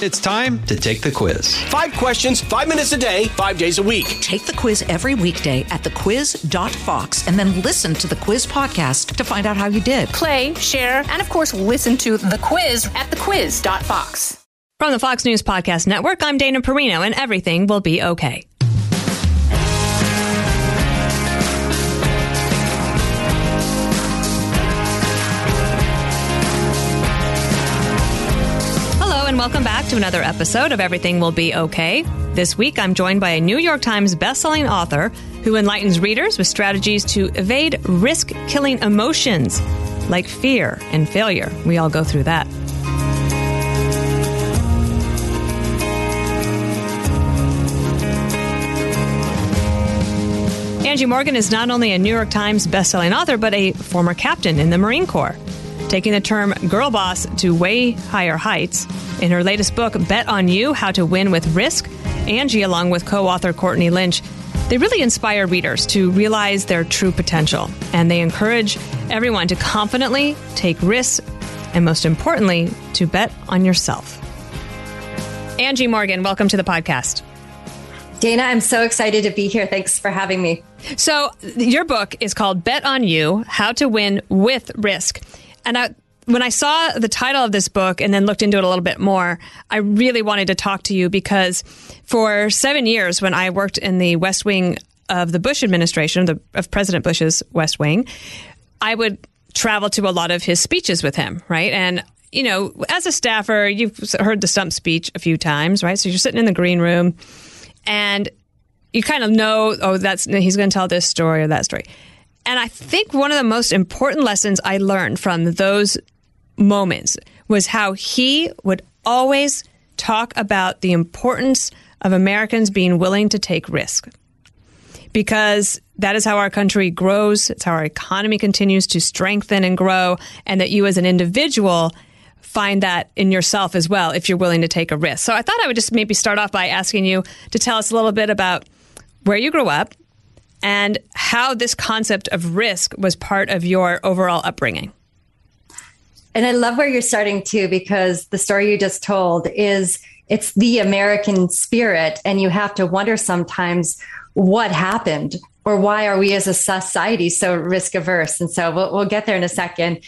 It's time to take the quiz. 5 questions, 5 minutes a day, 5 days a week. Take the quiz every weekday at thequiz.fox and then listen to the quiz podcast to find out how you did. Play, share, and of course, listen to the quiz at thequiz.fox. From the Fox News Podcast Network, I'm Dana Perino, and everything will be okay. Welcome back to another episode of Everything Will Be Okay. This week, I'm joined by a New York Times bestselling author who enlightens readers with strategies to evade risk-killing emotions like fear and failure. We all go through that. Angie Morgan is not only a New York Times bestselling author, but a former captain in the Marine Corps, taking the term girl boss to way higher heights. In her latest book, Bet on You: How to Win with Risk, Angie, along with co-author Courtney Lynch, they really inspire readers to realize their true potential. And they encourage everyone to confidently take risks and, most importantly, to bet on yourself. Angie Morgan, welcome to the podcast. Dana, I'm so excited to be here. Thanks for having me. So your book is called Bet on You: How to Win with Risk. And when I saw the title of this book and then looked into it a little bit more, I really wanted to talk to you because for 7 years, when I worked in the West Wing of the Bush administration, of President Bush's West Wing, I would travel to a lot of his speeches with him, right? And, you know, as a staffer, you've heard the stump speech a few times, right? So you're sitting in the green room and you kind of know, oh, he's going to tell this story or that story. And I think one of the most important lessons I learned from those moments was how he would always talk about the importance of Americans being willing to take risk, because that is how our country grows. It's how our economy continues to strengthen and grow, and that you as an individual find that in yourself as well if you're willing to take a risk. So I thought I would just maybe start off by asking you to tell us a little bit about where you grew up and how this concept of risk was part of your overall upbringing. And I love where you're starting too, because the story you just told it's the American spirit. And you have to wonder sometimes what happened or why are we as a society so risk averse? And so we'll get there in a second.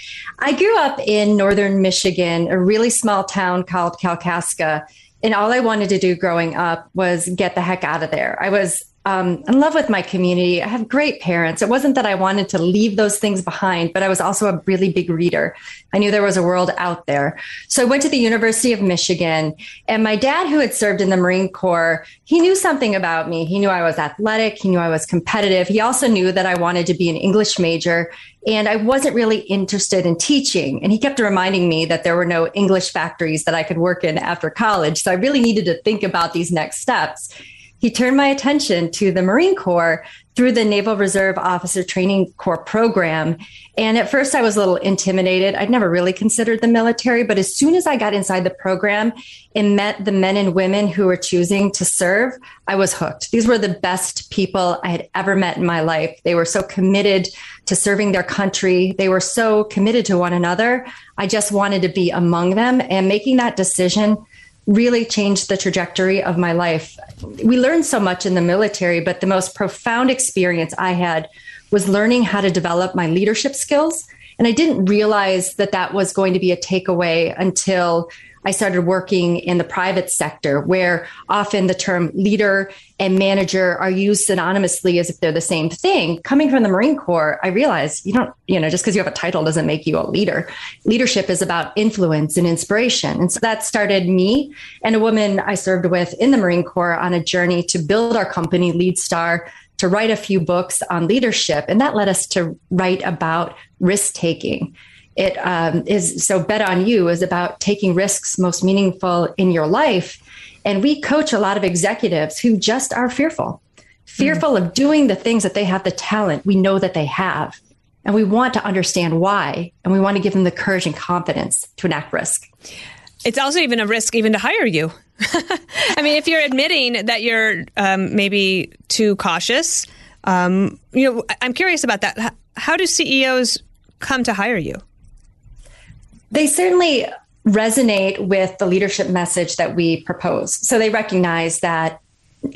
I grew up in northern Michigan, a really small town called Kalkaska. And all I wanted to do growing up was get the heck out of there. I was in love with my community. I have great parents. It wasn't that I wanted to leave those things behind, but I was also a really big reader. I knew there was a world out there. So I went to the University of Michigan, and my dad, who had served in the Marine Corps, he knew something about me. He knew I was athletic. He knew I was competitive. He also knew that I wanted to be an English major, and I wasn't really interested in teaching. And he kept reminding me that there were no English factories that I could work in after college. So I really needed to think about these next steps. He turned my attention to the Marine Corps through the Naval Reserve Officer Training Corps program. And at first I was a little intimidated. I'd never really considered the military, but as soon as I got inside the program and met the men and women who were choosing to serve, I was hooked. These were the best people I had ever met in my life. They were so committed to serving their country. They were so committed to one another. I just wanted to be among them, and making that decision really changed the trajectory of my life. We learned so much in the military, but the most profound experience I had was learning how to develop my leadership skills. And I didn't realize that that was going to be a takeaway until I started working in the private sector, where often the term leader and manager are used synonymously as if they're the same thing. Coming from the Marine Corps, I realized just because you have a title doesn't make you a leader. Leadership is about influence and inspiration. And so that started me and a woman I served with in the Marine Corps on a journey to build our company, LeadStar, to write a few books on leadership. And that led us to write about risk-taking. It is so Bet on You is about taking risks most meaningful in your life. And we coach a lot of executives who just are fearful of doing the things that they have the talent we know that they have. And we want to understand why. And we want to give them the courage and confidence to enact risk. It's also even a risk even to hire you. I mean, if you're admitting that you're maybe too cautious, I'm curious about that. How do CEOs come to hire you? They certainly resonate with the leadership message that we propose. So they recognize that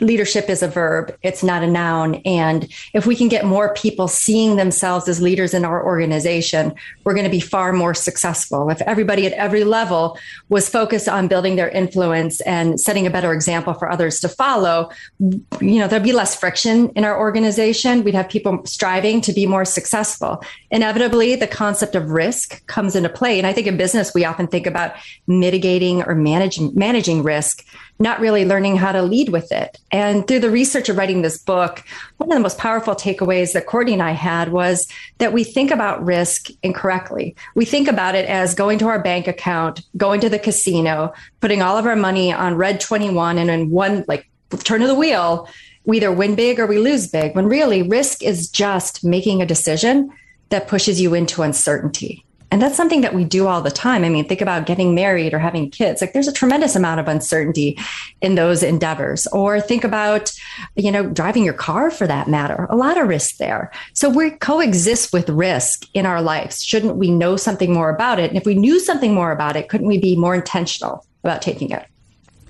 leadership is a verb, it's not a noun. And if we can get more people seeing themselves as leaders in our organization, we're going to be far more successful. If everybody at every level was focused on building their influence and setting a better example for others to follow, there'd be less friction in our organization. We'd have people striving to be more successful. Inevitably, the concept of risk comes into play. And I think in business, we often think about mitigating or managing risk, not really learning how to lead with it. And through the research of writing this book, one of the most powerful takeaways that Courtney and I had was that we think about risk incorrectly. We think about it as going to our bank account, going to the casino, putting all of our money on red 21, and in one turn of the wheel, we either win big or we lose big. When really, risk is just making a decision that pushes you into uncertainty. And that's something that we do all the time. I mean, think about getting married or having kids. There's a tremendous amount of uncertainty in those endeavors. Or think about, driving your car for that matter. A lot of risk there. So we coexist with risk in our lives. Shouldn't we know something more about it? And if we knew something more about it, couldn't we be more intentional about taking it?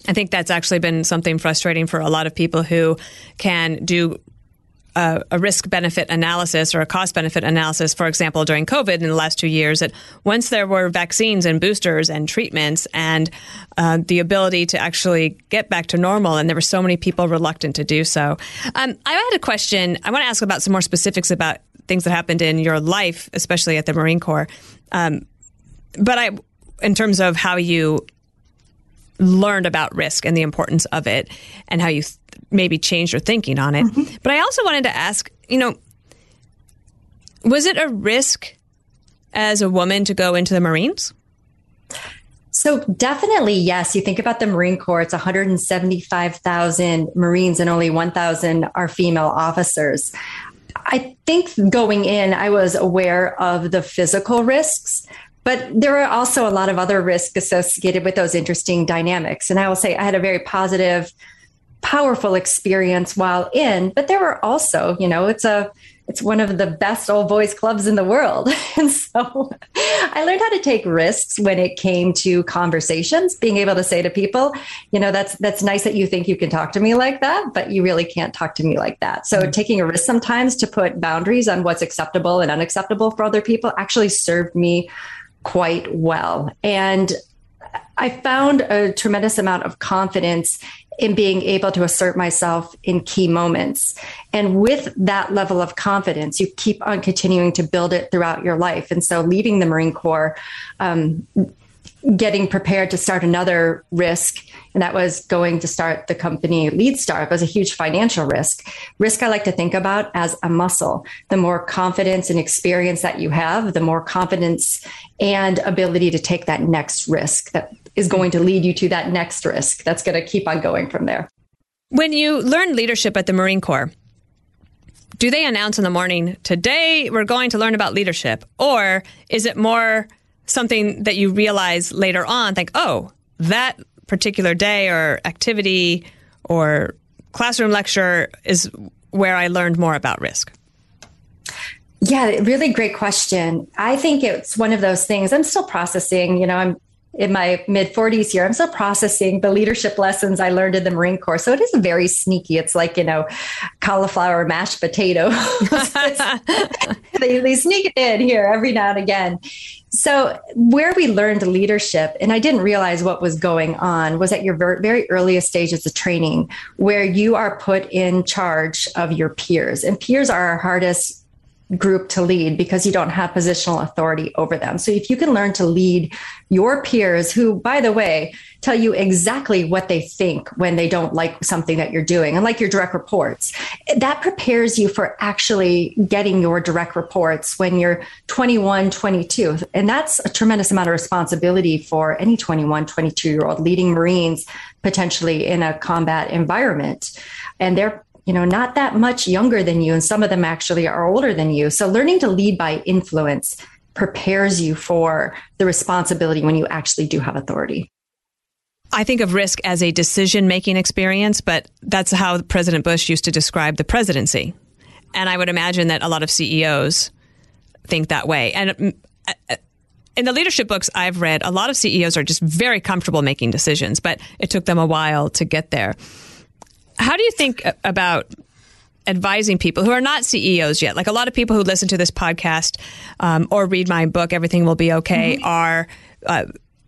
I think that's actually been something frustrating for a lot of people who can do a risk-benefit analysis or a cost-benefit analysis, for example, during COVID in the last 2 years, that once there were vaccines and boosters and treatments and the ability to actually get back to normal, and there were so many people reluctant to do so. I had a question. I want to ask about some more specifics about things that happened in your life, especially at the Marine Corps. In terms of how you learned about risk and the importance of it and how you maybe changed your thinking on it. Mm-hmm. But I also wanted to ask, was it a risk as a woman to go into the Marines? So definitely, yes. You think about the Marine Corps, it's 175,000 Marines and only 1,000 are female officers. I think going in, I was aware of the physical risks, but there are also a lot of other risks associated with those interesting dynamics. And I will say I had a very positive, powerful experience while in, but there were also, it's one of the best old boys clubs in the world. And so I learned how to take risks when it came to conversations, being able to say to people, that's nice that you think you can talk to me like that, but you really can't talk to me like that. So taking a risk sometimes to put boundaries on what's acceptable and unacceptable for other people actually served me quite well. And I found a tremendous amount of confidence in being able to assert myself in key moments. And with that level of confidence, you keep on continuing to build it throughout your life. And so leaving the Marine Corps, getting prepared to start another risk, and that was going to start the company LeadStar. It was a huge financial risk. Risk I like to think about as a muscle. The more confidence and experience that you have, the more confidence and ability to take that next risk that is going to lead you to that next risk that's going to keep on going from there. When you learn leadership at the Marine Corps, do they announce in the morning, today we're going to learn about leadership? Or is it more something that you realize later on, like, oh, that particular day or activity or classroom lecture is where I learned more about risk? Yeah, really great question. I think it's one of those things I'm still processing. I'm in my mid 40s here. I'm still processing the leadership lessons I learned in the Marine Corps. So it is very sneaky. It's like, cauliflower mashed potato. They sneak it in here every now and again. So where we learned leadership, and I didn't realize what was going on, was at your very earliest stages of training, where you are put in charge of your peers. And peers are our hardest group to lead because you don't have positional authority over them. So if you can learn to lead your peers, who, by the way, tell you exactly what they think when they don't like something that you're doing, and like your direct reports, that prepares you for actually getting your direct reports when you're 21, 22. And that's a tremendous amount of responsibility for any 21, 22-year-old leading Marines, potentially in a combat environment. And they're not that much younger than you. And some of them actually are older than you. So learning to lead by influence prepares you for the responsibility when you actually do have authority. I think of risk as a decision-making experience, but that's how President Bush used to describe the presidency. And I would imagine that a lot of CEOs think that way. And in the leadership books I've read, a lot of CEOs are just very comfortable making decisions, but it took them a while to get there. How do you think about advising people who are not CEOs yet? Like a lot of people who listen to this podcast or read my book, Everything Will Be Okay, mm-hmm. are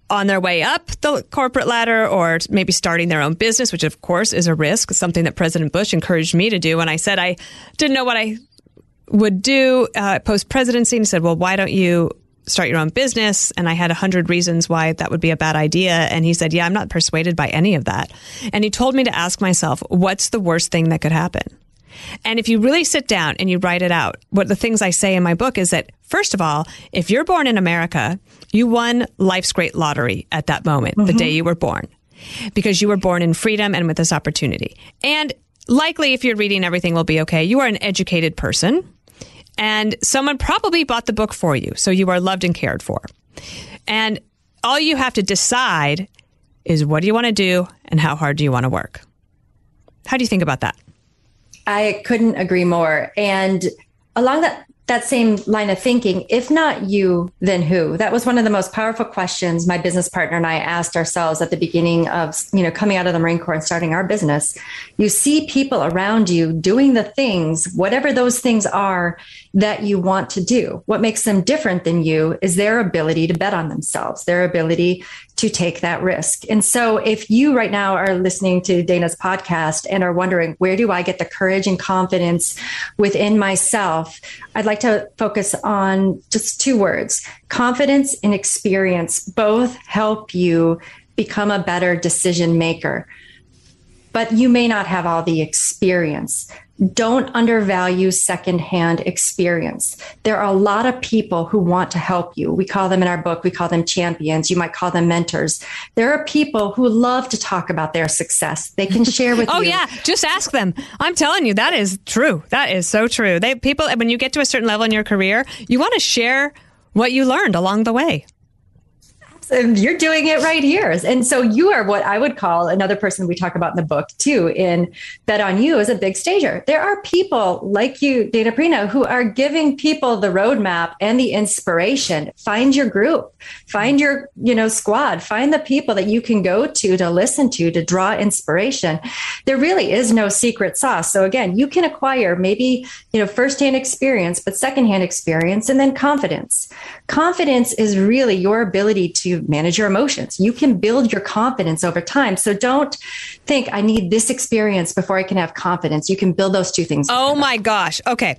on their way up the corporate ladder or maybe starting their own business, which of course is a risk. It's something that President Bush encouraged me to do when I said I didn't know what I would do post-presidency. And he said, well, why don't you start your own business? And I had 100 reasons why that would be a bad idea. And he said, yeah, I'm not persuaded by any of that. And he told me to ask myself, what's the worst thing that could happen? And if you really sit down and you write it out, what the things I say in my book is that, first of all, if you're born in America, you won life's great lottery at that moment, mm-hmm. the day you were born, because you were born in freedom and with this opportunity. And likely, if you're reading Everything Will Be Okay, you are an educated person, and someone probably bought the book for you, so you are loved and cared for. And all you have to decide is what do you want to do and how hard do you want to work? How do you think about that? I couldn't agree more. And along that same line of thinking, if not you, then who? That was one of the most powerful questions my business partner and I asked ourselves at the beginning of, coming out of the Marine Corps and starting our business. You see people around you doing the things, whatever those things are that you want to do. What makes them different than you is their ability to bet on themselves, their ability to take that risk. And so if you right now are listening to Dana's podcast and are wondering, where do I get the courage and confidence within myself? I'd like to focus on just two words, confidence and experience. Both help you become a better decision maker, but you may not have all the experience. Don't undervalue secondhand experience. There are a lot of people who want to help you. We call them in our book, we call them champions. You might call them mentors. There are people who love to talk about their success. They can share with you. Oh, yeah. Just ask them. I'm telling you, that is true. That is so true. People, when you get to a certain level in your career, you want to share what you learned along the way. And you're doing it right here. And so you are what I would call another person we talk about in the book too, in Bet on You, as a big stager. There are people like you, Dana Perino, who are giving people the roadmap and the inspiration. Find your group, find your, squad, find the people that you can go to listen to draw inspiration. There really is no secret sauce. So again, you can acquire maybe, firsthand experience, but secondhand experience, and then confidence. Confidence is really your ability to manage your emotions. You can build your confidence over time. So don't think I need this experience before I can have confidence. You can build those two things together. Oh my gosh. Okay.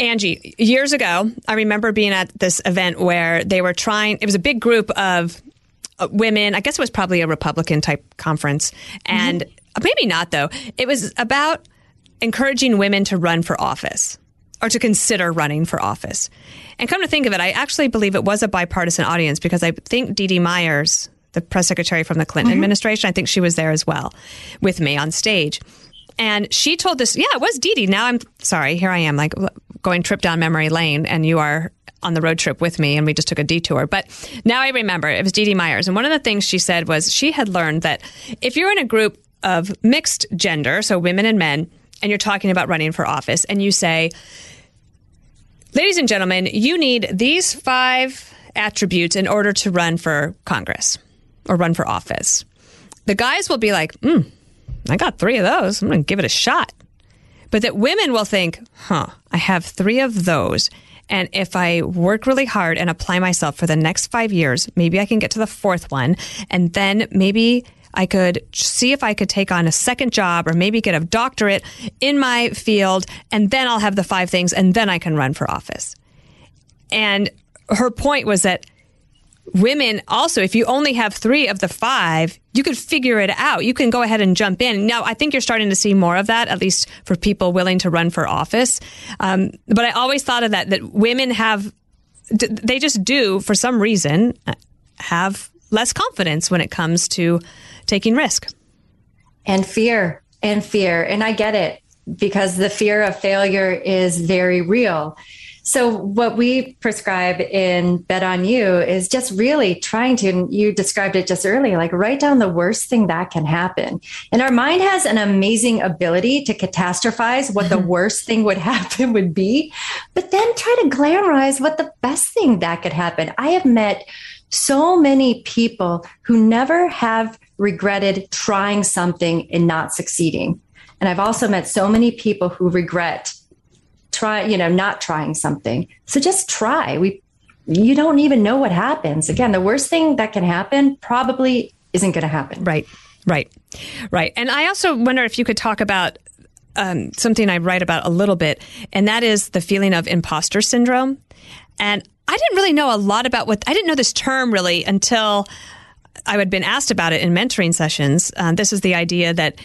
Angie, years ago, I remember being at this event where they were it was a big group of women. I guess it was probably a Republican type conference, and mm-hmm. maybe not though. It was about encouraging women to run for office, or to consider running for office. And come to think of it, I actually believe it was a bipartisan audience, because I think Dee Dee Myers, the press secretary from the Clinton mm-hmm. administration, I think she was there as well with me on stage. And she told this, yeah, it was Dee Dee. Now I'm sorry, here I am like going trip down memory lane, and you are on the road trip with me and we just took a detour. But now I remember it was Dee Dee Myers. And one of the things she said was she had learned that if you're in a group of mixed gender, so women and men, and you're talking about running for office and you say, ladies and gentlemen, you need these 5 attributes in order to run for Congress or run for office. The guys will be like, I got 3 of those. I'm going to give it a shot. But that women will think, I have 3 of those. And if I work really hard and apply myself for the next 5 years, maybe I can get to the 4th one. And then maybe I could see if I could take on a second job or maybe get a doctorate in my field, and then I'll have the 5 things, and then I can run for office. And her point was that women also, if you only have 3 of the 5, you could figure it out. You can go ahead and jump in. Now, I think you're starting to see more of that, at least for people willing to run for office. But I always thought of that women they just do, for some reason, have less confidence when it comes to taking risk. And fear. And I get it, because the fear of failure is very real. So what we prescribe in Bet on You is just really trying to, and you described it just earlier, like write down the worst thing that can happen. And our mind has an amazing ability to catastrophize what the worst thing would happen would be, but then try to glamorize what the best thing that could happen. I have met so many people who never have regretted trying something and not succeeding. And I've also met so many people who regret not trying something. So just try. You don't even know what happens. Again, the worst thing that can happen probably isn't going to happen. Right. And I also wonder if you could talk about something I write about a little bit, and that is the feeling of imposter syndrome. And I didn't really know a lot about I didn't know this term really until I had been asked about it in mentoring sessions. This is the idea that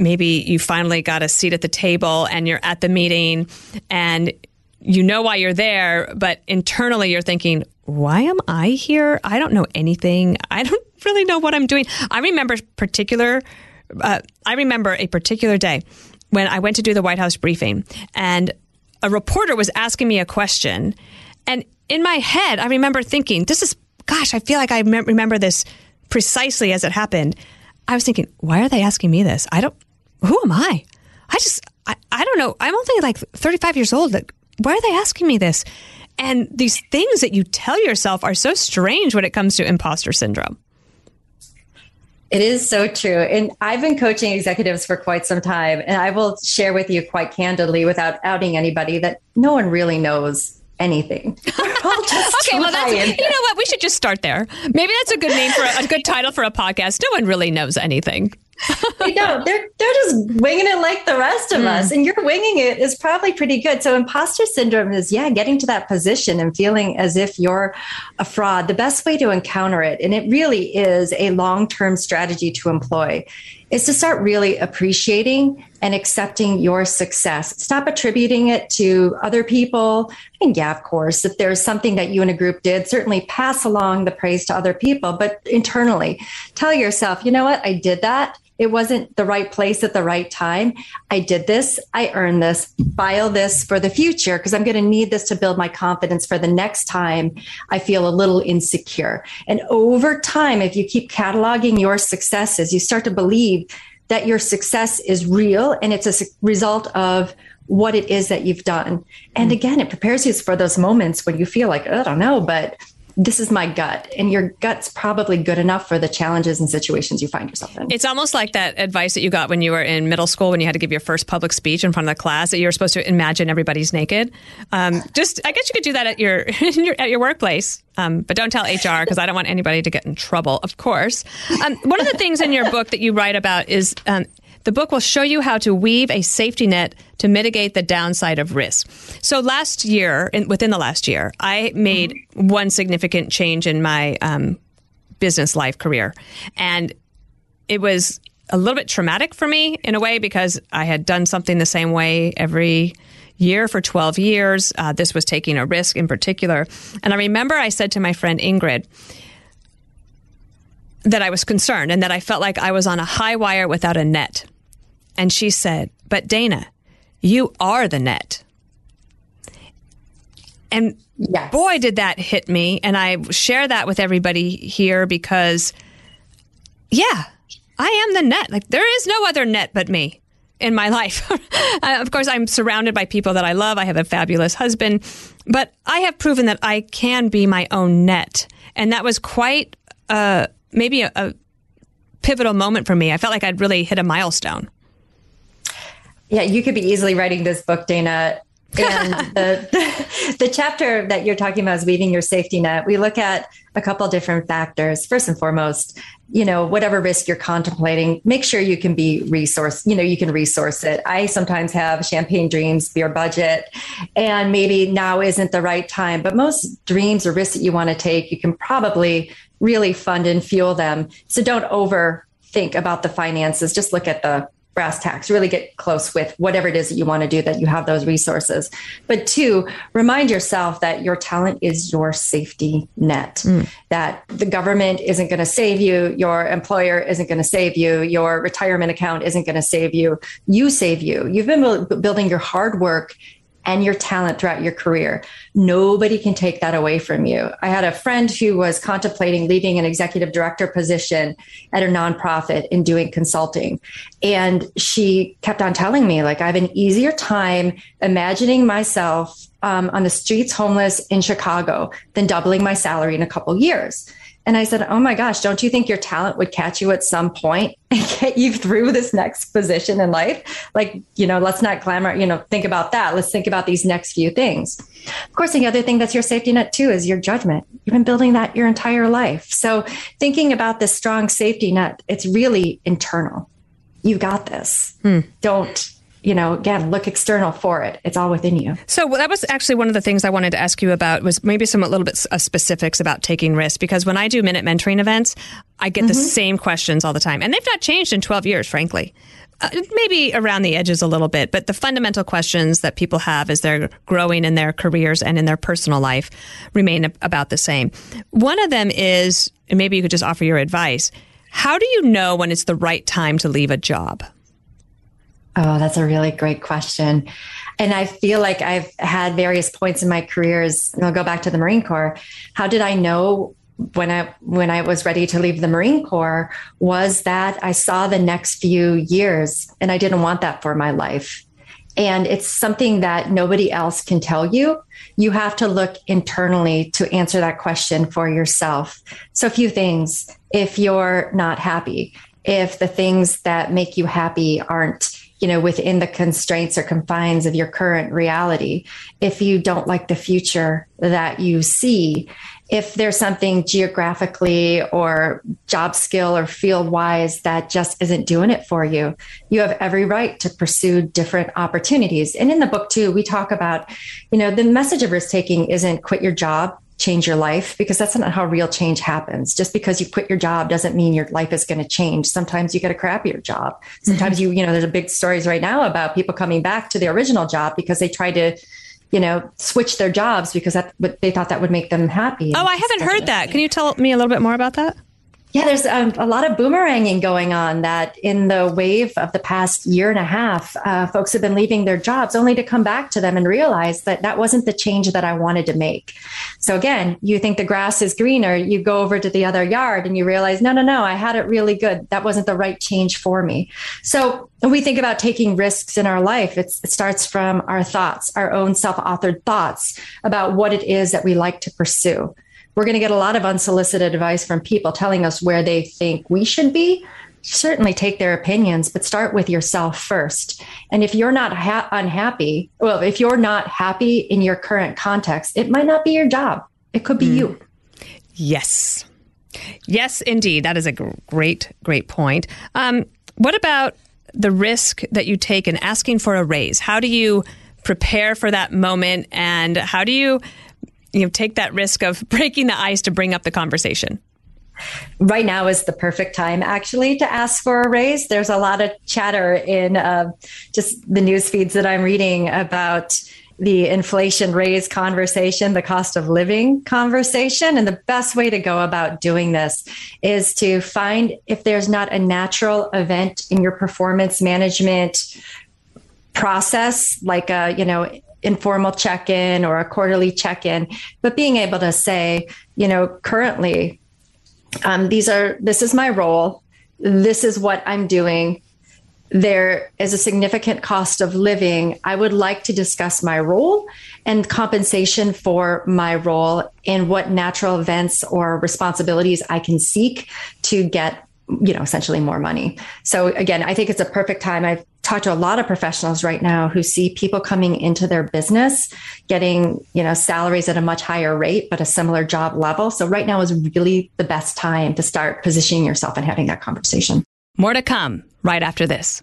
maybe you finally got a seat at the table and you're at the meeting and you know why you're there, but internally you're thinking, why am I here? I don't know anything. I don't really know what I'm doing. I remember a particular day when I went to do the White House briefing and a reporter was asking me a question. And in my head, I remember thinking, I feel like I remember this precisely as it happened. I was thinking, why are they asking me this? Who am I? I don't know. I'm only like 35 years old. Like, why are they asking me this? And these things that you tell yourself are so strange when it comes to imposter syndrome. It is so true. And I've been coaching executives for quite some time. And I will share with you quite candidly, without outing anybody, that no one really knows anything. Okay, well, you know what? We should just start there. Maybe that's a good name for a good title for a podcast. No one really knows anything. You know, they're just winging it like the rest of us, and you're winging it is probably pretty good. So imposter syndrome is, getting to that position and feeling as if you're a fraud. The best way to encounter it, and it really is a long-term strategy to employ, is to start really appreciating and accepting your success. Stop attributing it to other people. And of course, if there's something that you and a group did, certainly pass along the praise to other people, but internally tell yourself, you know what? I did that. It wasn't the right place at the right time. I did this. I earned this. File this for the future because I'm going to need this to build my confidence for the next time I feel a little insecure. And over time, if you keep cataloging your successes, you start to believe that your success is real and it's a result of what it is that you've done. And again, it prepares you for those moments when you feel like, I don't know, but this is my gut. And your gut's probably good enough for the challenges and situations you find yourself in. It's almost like that advice that you got when you were in middle school, when you had to give your first public speech in front of the class, that you were supposed to imagine everybody's naked. I guess you could do that at your workplace, but don't tell HR because I don't want anybody to get in trouble, of course. One of the things in your book that you write about is the book will show you how to weave a safety net to mitigate the downside of risk. So within the last year, I made one significant change in my business life career. And it was a little bit traumatic for me in a way because I had done something the same way every year for 12 years. This was taking a risk in particular. And I remember I said to my friend Ingrid that I was concerned and that I felt like I was on a high wire without a net. And she said, but Dana, you are the net. And yes. Boy, did that hit me. And I share that with everybody here because, I am the net. Like there is no other net but me in my life. Of course, I'm surrounded by people that I love. I have a fabulous husband, but I have proven that I can be my own net. And that was quite maybe a pivotal moment for me. I felt like I'd really hit a milestone. Yeah, you could be easily writing this book, Dana. And the chapter that you're talking about is weaving your safety net. We look at a couple different factors. First and foremost, whatever risk you're contemplating, make sure you can be resourced. You can resource it. I sometimes have champagne dreams, beer budget, and maybe now isn't the right time. But most dreams or risks that you want to take, you can probably really fund and fuel them. So don't overthink about the finances. Just look at the brass tacks, really get close with whatever it is that you want to do, that you have those resources. But two, remind yourself that your talent is your safety net, that the government isn't going to save you. Your employer isn't going to save you. Your retirement account isn't going to save you. You save you. You've been building your hard work and your talent throughout your career. Nobody can take that away from you. I had a friend who was contemplating leaving an executive director position at a nonprofit and doing consulting. And she kept on telling me, like, I have an easier time imagining myself on the streets, homeless in Chicago, than doubling my salary in a couple years. And I said, oh my gosh, don't you think your talent would catch you at some point and get you through this next position in life? Like, you know, let's not glamour, you know, think about that. Let's think about these next few things. Of course, the other thing that's your safety net too is your judgment. You've been building that your entire life. So thinking about this strong safety net, it's really internal. You got this. Don't, you know, again, look external for it. It's all within you. So that was actually one of the things I wanted to ask you about, was maybe some a little bit of specifics about taking risks, because when I do Minute Mentoring events, I get the same questions all the time. And they've not changed in 12 years, frankly. Maybe around the edges a little bit, but the fundamental questions that people have as they're growing in their careers and in their personal life remain about the same. One of them is, and maybe you could just offer your advice, how do you know when it's the right time to leave a job? Oh, that's a really great question. And I feel like I've had various points in my careers, and I'll go back to the Marine Corps. How did I know when I was ready to leave the Marine Corps was that I saw the next few years and I didn't want that for my life. And it's something that nobody else can tell you. You have to look internally to answer that question for yourself. So a few things. If you're not happy, if the things that make you happy aren't, you know, within the constraints or confines of your current reality, if you don't like the future that you see, if there's something geographically or job skill or field wise that just isn't doing it for you, you have every right to pursue different opportunities. And in the book too, we talk about, you know, the message of risk taking isn't quit your job, change your life, because that's not how real change happens. Just because you quit your job doesn't mean your life is going to change. Sometimes you get a crappier job. Sometimes you know, there's a big stories right now about people coming back to the original job because they tried to, you know, switch their jobs because that they thought that would make them happy. Oh, I haven't heard that. Can you tell me a little bit more about that? Yeah, there's a lot of boomeranging going on, that in the wave of the past year and a half, folks have been leaving their jobs only to come back to them and realize that that wasn't the change that I wanted to make. So again, you think the grass is greener, you go over to the other yard and you realize, no, I had it really good. That wasn't the right change for me. So when we think about taking risks in our life, it starts from our thoughts, our own self-authored thoughts about what it is that we like to pursue. We're going to get a lot of unsolicited advice from people telling us where they think we should be. Certainly take their opinions, but start with yourself first. And if you're not if you're not happy in your current context, it might not be your job. It could be you. Yes. Yes, indeed. That is a great, great point. What about the risk that you take in asking for a raise? How do you prepare for that moment? And how do you take that risk of breaking the ice to bring up the conversation? Right now is the perfect time, actually, to ask for a raise. There's a lot of chatter in just the news feeds that I'm reading about the inflation raise conversation, the cost of living conversation. And the best way to go about doing this is to find if there's not a natural event in your performance management process, like a, you know, informal check-in or a quarterly check-in, but being able to say, you know, currently, this is my role. This is what I'm doing. There is a significant cost of living. I would like to discuss my role and compensation for my role and what natural events or responsibilities I can seek to get, you know, essentially more money. So again, I think it's a perfect time. I've talked to a lot of professionals right now who see people coming into their business, getting, you know, salaries at a much higher rate, but a similar job level. So right now is really the best time to start positioning yourself and having that conversation. More to come right after this.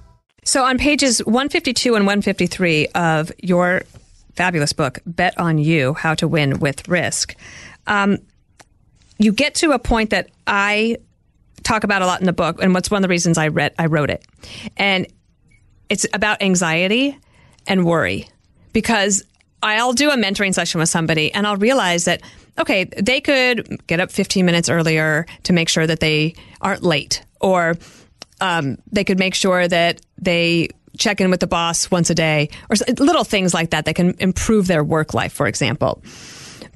So on pages 152 and 153 of your fabulous book, Bet on You: How to Win with Risk. You get to a point that I talk about a lot in the book, and what's one of the reasons I wrote it. And it's about anxiety and worry, because I'll do a mentoring session with somebody and I'll realize that, okay, they could get up 15 minutes earlier to make sure that they aren't late, or they could make sure that they check in with the boss once a day, or little things like that that can improve their work life, for example.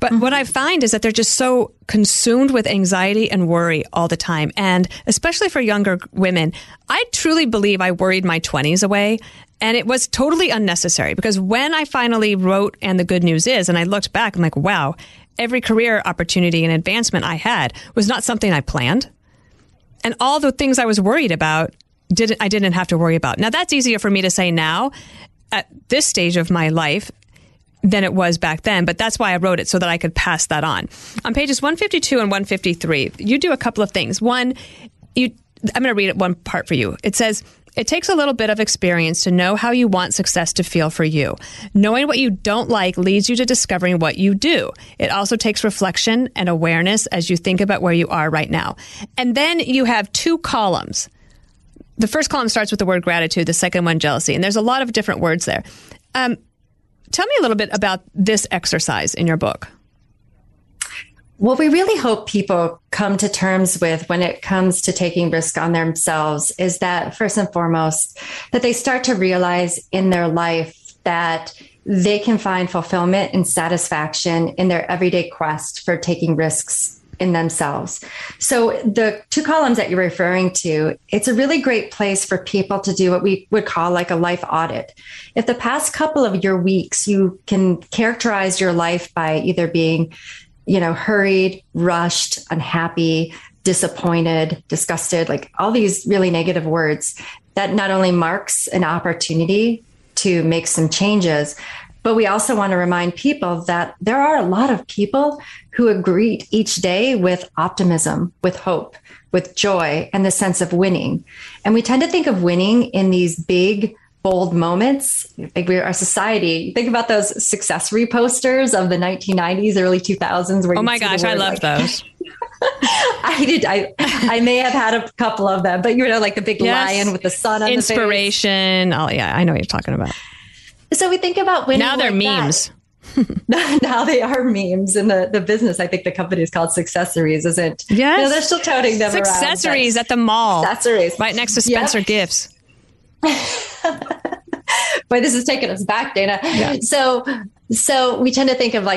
But what I find is that they're just so consumed with anxiety and worry all the time. And especially for younger women, I truly believe I worried my 20s away. And it was totally unnecessary, because when I finally wrote And the Good News Is, and I looked back, I'm like, wow, every career opportunity and advancement I had was not something I planned. And all the things I was worried about, I didn't have to worry about. Now, that's easier for me to say now at this stage of my life than it was back then, but that's why I wrote it, so that I could pass that on. On pages 152 and 153, you do a couple of things. One, I'm going to read one part for you. It says, it takes a little bit of experience to know how you want success to feel for you. Knowing what you don't like leads you to discovering what you do. It also takes reflection and awareness as you think about where you are right now. And then you have two columns. The first column starts with the word gratitude, the second one jealousy, and there's a lot of different words there. Tell me a little bit about this exercise in your book. What we really hope people come to terms with when it comes to taking risk on themselves is that, first and foremost, that they start to realize in their life that they can find fulfillment and satisfaction in their everyday quest for taking risks in themselves. So the two columns that you're referring to, it's a really great place for people to do what we would call like a life audit. If the past couple of your weeks, you can characterize your life by either being, hurried, rushed, unhappy, disappointed, disgusted, like all these really negative words, that not only marks an opportunity to make some changes, but we also want to remind people that there are a lot of people who greet each day with optimism, with hope, with joy, and the sense of winning. And we tend to think of winning in these big, bold moments. Like our society, think about those Successories posters of the 1990s, early 2000s. Where, oh my gosh, I loved those. I did. I may have had a couple of them, but like the big lion with the sun on the face. Inspiration. Oh yeah, I know what you're talking about. So we think about winning. Now they're memes. Now they are memes. And the business, I think the company is called Successories, isn't it? Yes. They're still touting them around. Successories at the mall. Successories. Right next to Spencer Gifts. Boy, this is taking us back, Dana. Yeah. So we tend to think of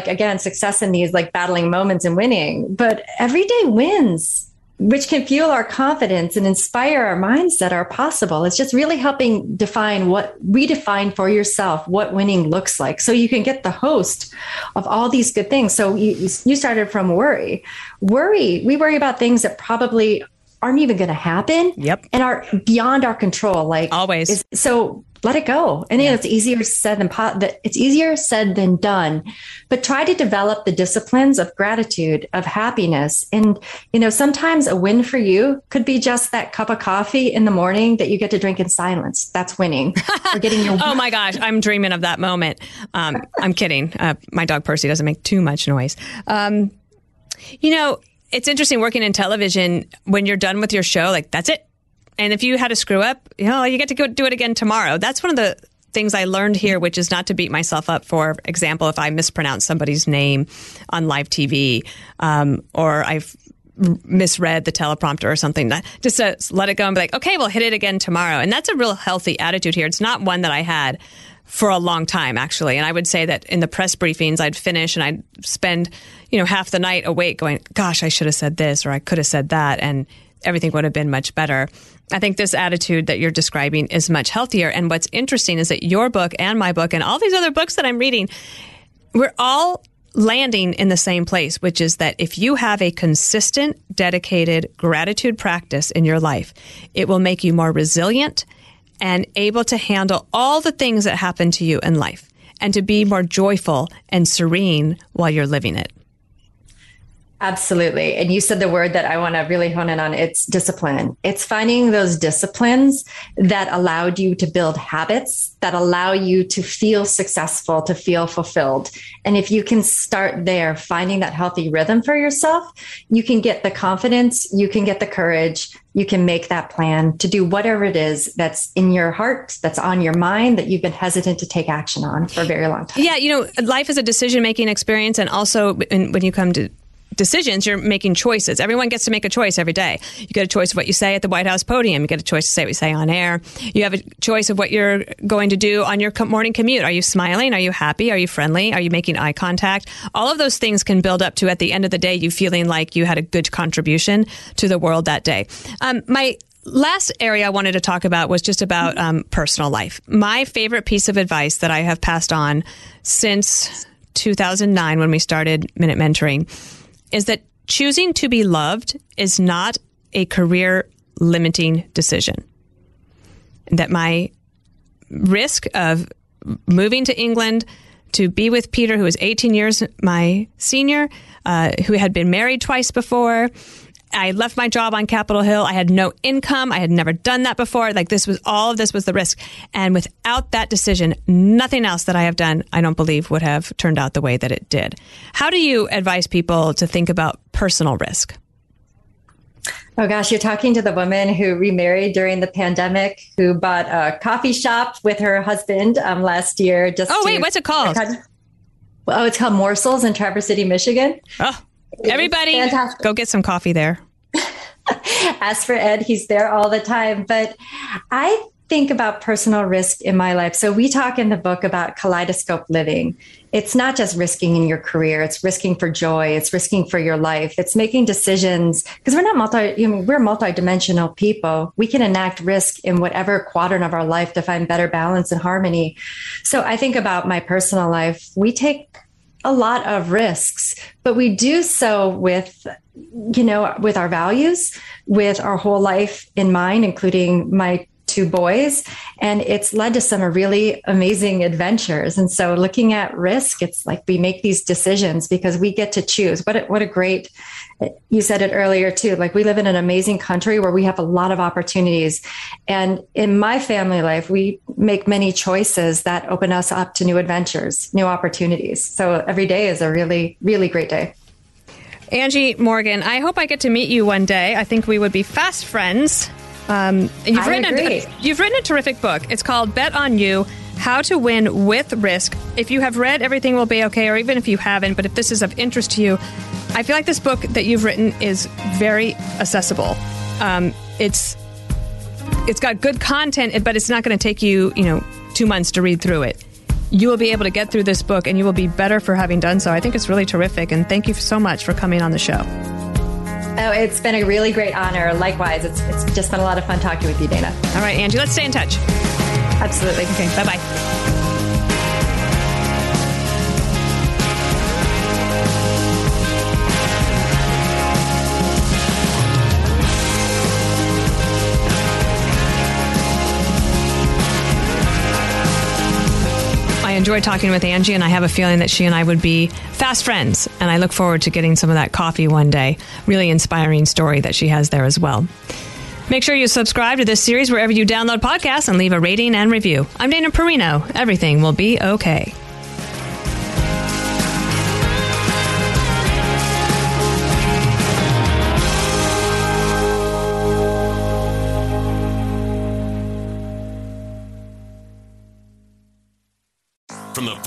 success in these battling moments and winning. But everyday wins, which can fuel our confidence and inspire our minds that are possible. It's just really helping redefine for yourself what winning looks like, so you can get the host of all these good things. So you started from worry. We worry about things that probably aren't even going to happen, and are beyond our control. Like always. So let it go. And it's easier said than done, but try to develop the disciplines of gratitude, of happiness. And, sometimes a win for you could be just that cup of coffee in the morning that you get to drink in silence. That's winning. Or getting your oh my gosh, I'm dreaming of that moment. I'm kidding. My dog Percy doesn't make too much noise. It's interesting working in television, when you're done with your show, that's it. And if you had a screw up, you get to go do it again tomorrow. That's one of the things I learned here, which is not to beat myself up. For example, if I mispronounce somebody's name on live TV, or I've misread the teleprompter or something, just to let it go and be like, okay, we'll hit it again tomorrow. And that's a real healthy attitude here. It's not one that I had for a long time, actually. And I would say that in the press briefings, I'd finish and I'd spend, half the night awake going, gosh, I should have said this, or I could have said that, and everything would have been much better. I think this attitude that you're describing is much healthier. And what's interesting is that your book and my book and all these other books that I'm reading, we're all landing in the same place, which is that if you have a consistent, dedicated gratitude practice in your life, it will make you more resilient and able to handle all the things that happen to you in life, and to be more joyful and serene while you're living it. Absolutely. And you said the word that I want to really hone in on. It's discipline. It's finding those disciplines that allowed you to build habits that allow you to feel successful, to feel fulfilled. And if you can start there, finding that healthy rhythm for yourself, you can get the confidence, you can get the courage, you can make that plan to do whatever it is that's in your heart, that's on your mind, that you've been hesitant to take action on for a very long time. Yeah. You know, life is a decision-making experience. And also when you come to decisions, you're making choices. Everyone gets to make a choice every day. You get a choice of what you say at the White House podium. You get a choice to say what you say on air. You have a choice of what you're going to do on your morning commute. Are you smiling? Are you happy? Are you friendly? Are you making eye contact? All of those things can build up to, at the end of the day, you feeling like you had a good contribution to the world that day. My last area I wanted to talk about was just about personal life. My favorite piece of advice that I have passed on since 2009, when we started Minute Mentoring, is that choosing to be loved is not a career-limiting decision. That my risk of moving to England to be with Peter, who was 18 years my senior, who had been married twice before. I left my job on Capitol Hill. I had no income. I had never done that before. Like, this was all of this was the risk. And without that decision, nothing else that I have done, I don't believe, would have turned out the way that it did. How do you advise people to think about personal risk? Oh, gosh, you're talking to the woman who remarried during the pandemic, who bought a coffee shop with her husband last year. What's it called? It's called Morsels in Traverse City, Michigan. Oh. Everybody, fantastic. Go get some coffee there. As for Ed, he's there all the time. But I think about personal risk in my life. So we talk in the book about kaleidoscope living. It's not just risking in your career. It's risking for joy. It's risking for your life. It's making decisions, because we're multidimensional people. We can enact risk in whatever quadrant of our life to find better balance and harmony. So I think about my personal life. We take a lot of risks, but we do so with our values, with our whole life in mind, including my two boys. And it's led to some really amazing adventures. And so looking at risk, it's like we make these decisions because we get to choose. What a great, you said it earlier too, like we live in an amazing country where we have a lot of opportunities. And in my family life, we make many choices that open us up to new adventures, new opportunities. So every day is a really, really great day. Angie Morgan, I hope I get to meet you one day. I think we would be fast friends. And you've written a terrific book. It's called Bet on You: How to Win with Risk. If you have read Everything Will Be Okay, or even if you haven't, but if this is of interest to you, I feel like this book that you've written is very accessible. It's got good content, but it's not going to take you, 2 months to read through it. You will be able to get through this book, and you will be better for having done so. I think it's really terrific, and thank you so much for coming on the show. Oh, it's been a really great honor. Likewise, it's just been a lot of fun talking with you, Dana. All right, Angie, let's stay in touch. Absolutely. Okay, bye-bye. Enjoy talking with Angie, and I have a feeling that she and I would be fast friends, and I look forward to getting some of that coffee one day. Really inspiring story that she has there as well. Make sure you subscribe to this series wherever you download podcasts and leave a rating and review. I'm Dana Perino. Everything will be okay.